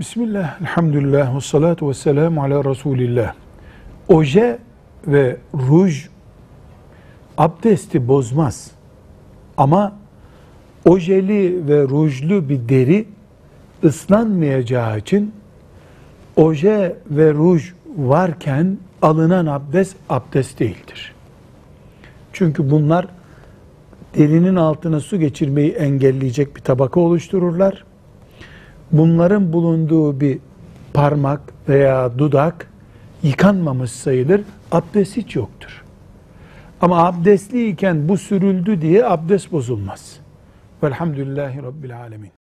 Bismillah, elhamdülillah, ve salatu ve selamu ala Resulillah. Oje ve ruj abdesti bozmaz. Ama ojeli ve rujlu bir deri ıslanmayacağı için oje ve ruj varken alınan abdest değildir. Çünkü bunlar derinin altına su geçirmeyi engelleyecek bir tabaka oluştururlar. Bunların bulunduğu bir parmak veya dudak yıkanmamış sayılır, abdest hiç yoktur. Ama abdestliyken bu sürüldü diye abdest bozulmaz. Velhamdülillahi Rabbil Alemin.